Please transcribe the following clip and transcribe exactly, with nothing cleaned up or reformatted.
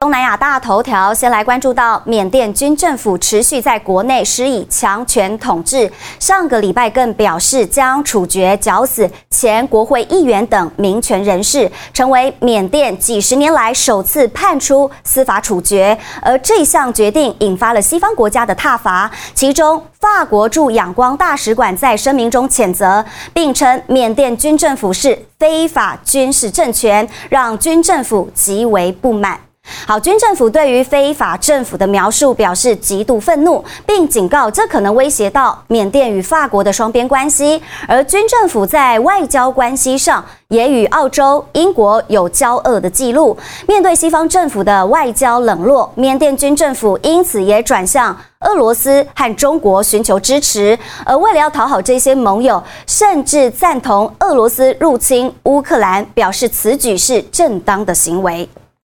东南亚大头条，先来关注到缅甸军政府持续在国内施以强权统治，上个礼拜更表示将处决绞死前国会议员等民权人士，成为缅甸几十年来首次判出司法处决。而这项决定引发了西方国家的挞伐，其中法国驻仰光大使馆在声明中谴责，并称缅甸军政府是非法军事政权，让军政府极为不满。好，军政府对于非法政府的描述表示极度愤怒，并警告这可能威胁到缅甸与法国的双边关系。而军政府在外交关系上也与澳洲、英国有交恶的记录。面对西方政府的外交冷落，缅甸军政府因此也转向俄罗斯和中国寻求支持，而为了要讨好这些盟友，甚至赞同俄罗斯入侵乌克兰，表示此举是正当的行为。